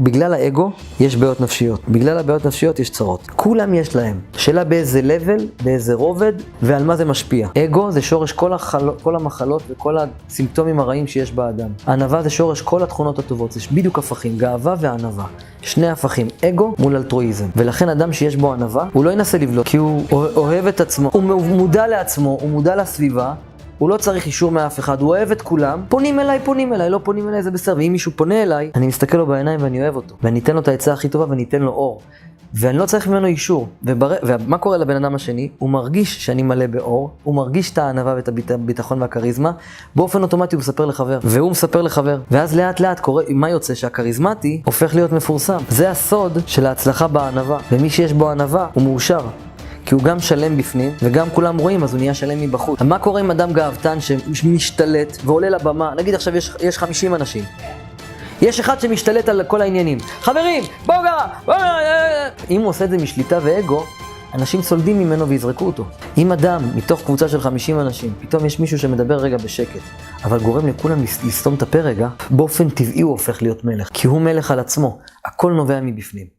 בגלל האגו יש בעיות נפשיות, בגלל הבעיות נפשיות יש צרות. כולם יש להם. שאלה באיזה לבל, באיזה רובד ועל מה זה משפיע. אגו זה שורש כל המחלות וכל הסימפטומים הרעים שיש באדם. ענווה זה שורש כל התכונות הטובות, יש בדיוק הפכים, גאווה וענווה. שני הפכים, אגו מול אלטרואיזם. ולכן אדם שיש בו ענווה, הוא לא ינסה לבלוט, כי הוא אוהב את עצמו, הוא מודע לעצמו, הוא מודע לסביבה. הוא לא צריך אישור מאף אחד, הוא אוהב את כולם. פונים אליי, לא פונים אליי, זה בסדר. ואם מישהו פונה אליי, אני מסתכל לו בעיניים ואני אוהב אותו. ואני אתן לו את העצה הכי טובה ואני אתן לו אור. ואני לא צריך ממנו אישור. ומה קורה לבן אדם השני? הוא מרגיש שאני מלא באור, הוא מרגיש את הענווה ואת הביטחון והקריזמה, באופן אוטומטי הוא מספר לחבר, והוא מספר לחבר. ואז לאט לאט קורה, מה יוצא? שהקריזמטי הופך להיות מפורסם. זה הסוד של ההצלחה בענווה. ומי שיש בו ענווה, הוא מאושר. כי הוא גם שלם בפנים, וגם כולם רואים, אז הוא נהיה שלם מבחוץ. מה קורה עם אדם גאוותן שמשתלט ועולה לבמה? נגיד עכשיו יש 50 אנשים. יש אחד שמשתלט על כל העניינים. חברים, בוגע! אם הוא עושה את זה משליטה ואגו, אנשים סולדים ממנו ויזרקו אותו. אם אדם מתוך קבוצה של 50 אנשים, פתאום יש מישהו שמדבר רגע בשקט, אבל גורם לכולם לסתום את הפה רגע, באופן טבעי הוא הופך להיות מלך, כי הוא מלך על עצמו. הכל נובע מבפנים.